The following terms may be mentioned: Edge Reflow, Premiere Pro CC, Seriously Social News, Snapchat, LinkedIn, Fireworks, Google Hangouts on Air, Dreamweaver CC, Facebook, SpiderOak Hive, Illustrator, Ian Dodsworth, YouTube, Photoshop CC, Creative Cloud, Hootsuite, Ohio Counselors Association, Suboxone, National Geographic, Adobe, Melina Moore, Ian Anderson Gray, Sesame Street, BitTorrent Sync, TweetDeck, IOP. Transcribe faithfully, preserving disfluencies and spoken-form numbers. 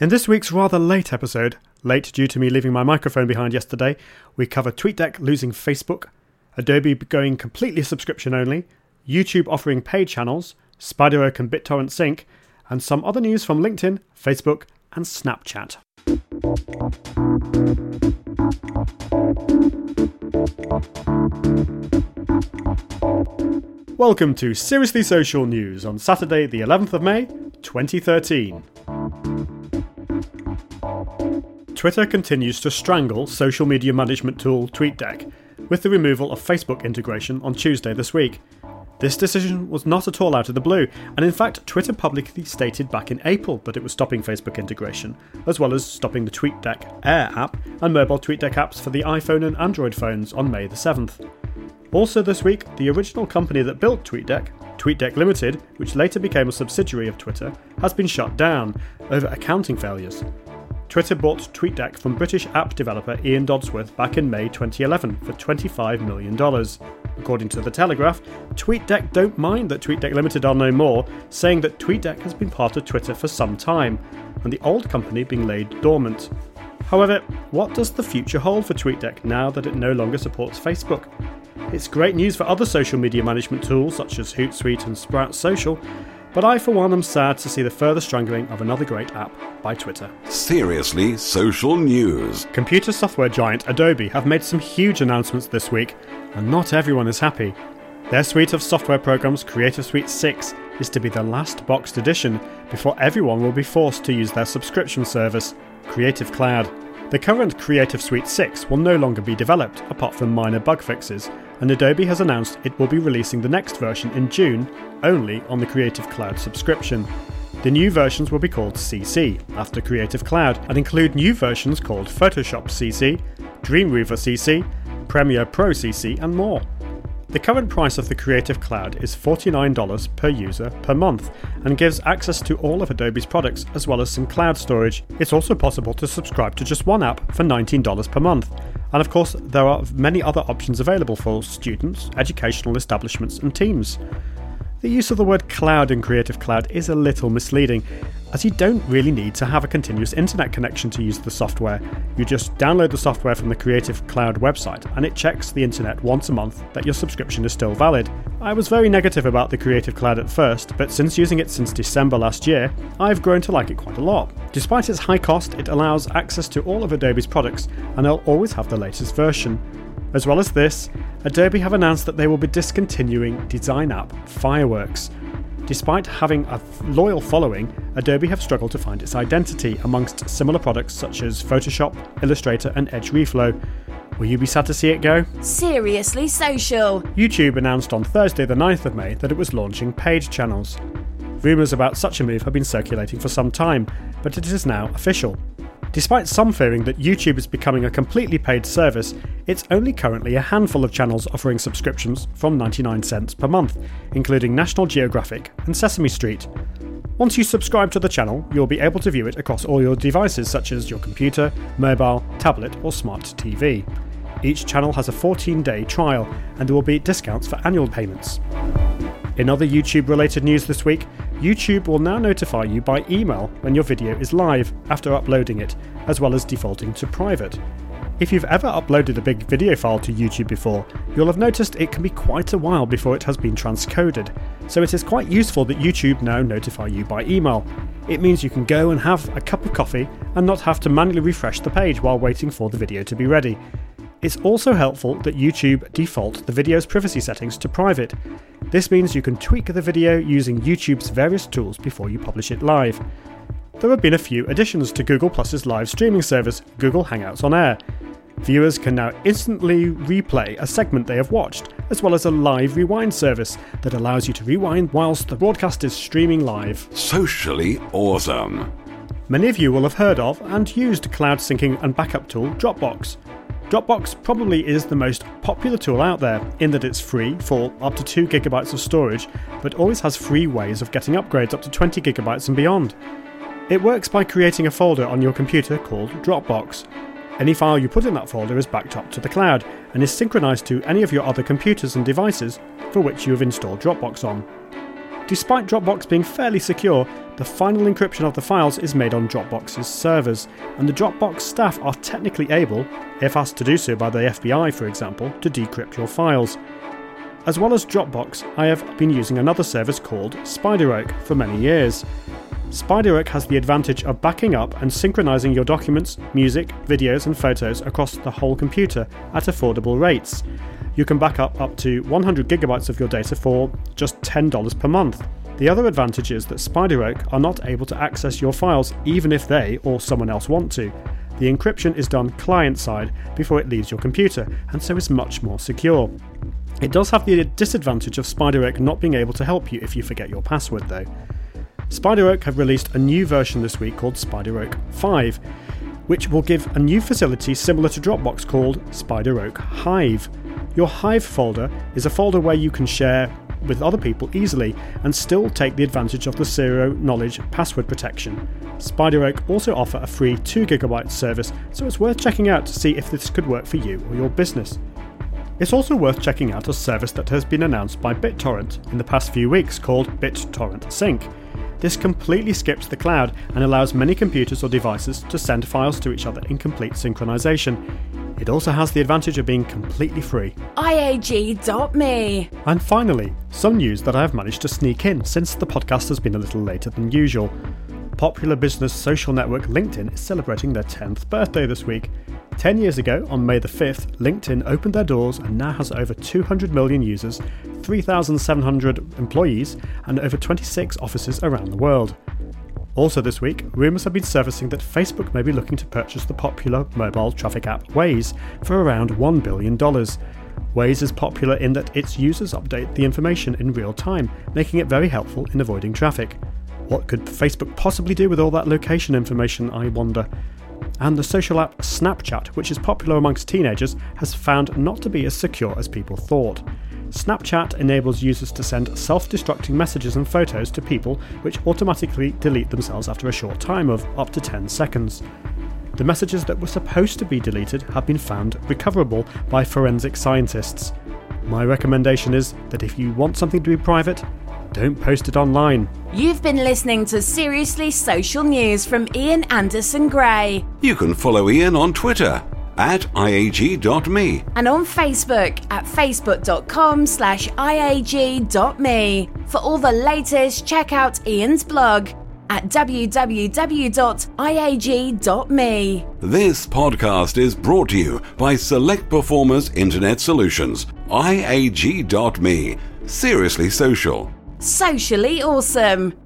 In this week's rather late episode, late due to me leaving my microphone behind yesterday, we cover TweetDeck losing Facebook, Adobe going completely subscription only, YouTube offering paid channels, SpiderOak and BitTorrent Sync, and some other news from LinkedIn, Facebook, and Snapchat. Welcome to Seriously Social News on Saturday the eleventh of May, twenty thirteen. Twitter continues to strangle social media management tool TweetDeck with the removal of Facebook integration on Tuesday this week. This decision was not at all out of the blue, and in fact Twitter publicly stated back in April that it was stopping Facebook integration, as well as stopping the TweetDeck Air app and mobile TweetDeck apps for the iPhone and Android phones on May the seventh. Also this week, the original company that built TweetDeck, TweetDeck Limited, which later became a subsidiary of Twitter, has been shut down over accounting failures. Twitter bought TweetDeck from British app developer Ian Dodsworth back in May twenty eleven for twenty-five million dollars. According to The Telegraph, TweetDeck don't mind that TweetDeck Limited are no more, saying that TweetDeck has been part of Twitter for some time, and the old company being laid dormant. However, what does the future hold for TweetDeck now that it no longer supports Facebook? It's great news for other social media management tools such as Hootsuite and Sprout Social, but I, for one, am sad to see the further strangling of another great app by Twitter. Seriously, social news. Computer software giant Adobe have made some huge announcements this week, and not everyone is happy. Their suite of software programs, Creative Suite six, is to be the last boxed edition before everyone will be forced to use their subscription service, Creative Cloud. The current Creative Suite six will no longer be developed, apart from minor bug fixes, and Adobe has announced it will be releasing the next version in June, only on the Creative Cloud subscription. The new versions will be called C C, after Creative Cloud, and include new versions called Photoshop C C, Dreamweaver C C, Premiere Pro C C, and more. The current price of the Creative Cloud is forty-nine dollars per user per month and gives access to all of Adobe's products as well as some cloud storage. It's also possible to subscribe to just one app for nineteen dollars per month. And of course, there are many other options available for students, educational establishments, and teams. The use of the word cloud in Creative Cloud is a little misleading, as you don't really need to have a continuous internet connection to use the software. You just download the software from the Creative Cloud website and it checks the internet once a month that your subscription is still valid. I was very negative about the Creative Cloud at first, but since using it since December last year, I've grown to like it quite a lot. Despite its high cost, it allows access to all of Adobe's products and they'll always have the latest version. As well as this, Adobe have announced that they will be discontinuing design app Fireworks. Despite having a loyal following, Adobe have struggled to find its identity amongst similar products such as Photoshop, Illustrator, and Edge Reflow. Will you be sad to see it go? Seriously social! YouTube announced on Thursday the ninth of May that it was launching paid channels. Rumours about such a move have been circulating for some time, but it is now official. Despite some fearing that YouTube is becoming a completely paid service, it's only currently a handful of channels offering subscriptions from ninety-nine cents per month, including National Geographic and Sesame Street. Once you subscribe to the channel, you'll be able to view it across all your devices such as your computer, mobile, tablet or smart T V. Each channel has a fourteen-day trial and there will be discounts for annual payments. In other YouTube-related news this week, YouTube will now notify you by email when your video is live after uploading it, as well as defaulting to private. If you've ever uploaded a big video file to YouTube before, you'll have noticed it can be quite a while before it has been transcoded, so it is quite useful that YouTube now notify you by email. It means you can go and have a cup of coffee and not have to manually refresh the page while waiting for the video to be ready. It's also helpful that YouTube default the video's privacy settings to private. This means you can tweak the video using YouTube's various tools before you publish it live. There have been a few additions to Google Plus's live streaming service, Google Hangouts on Air. Viewers can now instantly replay a segment they have watched, as well as a live rewind service that allows you to rewind whilst the broadcast is streaming live. Socially awesome. Many of you will have heard of and used cloud syncing and backup tool Dropbox. Dropbox probably is the most popular tool out there in that it's free for up to two gigabytes of storage, but always has free ways of getting upgrades up to twenty gigabytes and beyond. It works by creating a folder on your computer called Dropbox. Any file you put in that folder is backed up to the cloud and is synchronized to any of your other computers and devices for which you have installed Dropbox on. Despite Dropbox being fairly secure, the final encryption of the files is made on Dropbox's servers, and the Dropbox staff are technically able, if asked to do so by the F B I for example, to decrypt your files. As well as Dropbox, I have been using another service called SpiderOak for many years. SpiderOak has the advantage of backing up and synchronizing your documents, music, videos and photos across the whole computer at affordable rates. You can back up up to one hundred gigabytes of your data for just ten dollars per month. The other advantage is that SpiderOak are not able to access your files even if they or someone else want to. The encryption is done client-side before it leaves your computer, and so is much more secure. It does have the disadvantage of SpiderOak not being able to help you if you forget your password though. SpiderOak have released a new version this week called SpiderOak five, which will give a new facility similar to Dropbox called SpiderOak Hive. Your Hive folder is a folder where you can share with other people easily and still take the advantage of the zero knowledge password protection. SpiderOak also offer a free two gigabyte service, so it's worth checking out to see if this could work for you or your business. It's also worth checking out a service that has been announced by BitTorrent in the past few weeks called BitTorrent Sync. This completely skips the cloud and allows many computers or devices to send files to each other in complete synchronization. It also has the advantage of being completely free. I A G dot me. And finally, some news that I have managed to sneak in since the podcast has been a little later than usual. Popular business social network LinkedIn is celebrating their tenth birthday this week. ten years ago, on May the fifth, LinkedIn opened their doors and now has over two hundred million users, three thousand seven hundred employees, and over twenty-six offices around the world. Also this week, rumours have been surfacing that Facebook may be looking to purchase the popular mobile traffic app Waze for around one billion dollars. Waze is popular in that its users update the information in real time, making it very helpful in avoiding traffic. What could Facebook possibly do with all that location information, I wonder? And the social app Snapchat, which is popular amongst teenagers, has found not to be as secure as people thought. Snapchat enables users to send self-destructing messages and photos to people which automatically delete themselves after a short time of up to ten seconds. The messages that were supposed to be deleted have been found recoverable by forensic scientists. My recommendation is that if you want something to be private, don't post it online. You've been listening to Seriously Social News from Ian Anderson Gray. You can follow Ian on Twitter at I A G dot me and on Facebook at facebook dot com slash I A G dot me. For all the latest, check out Ian's blog at w w w dot I A G dot me. This podcast is brought to you by Select Performers Internet Solutions, I A G dot me, Seriously Social. Socially awesome.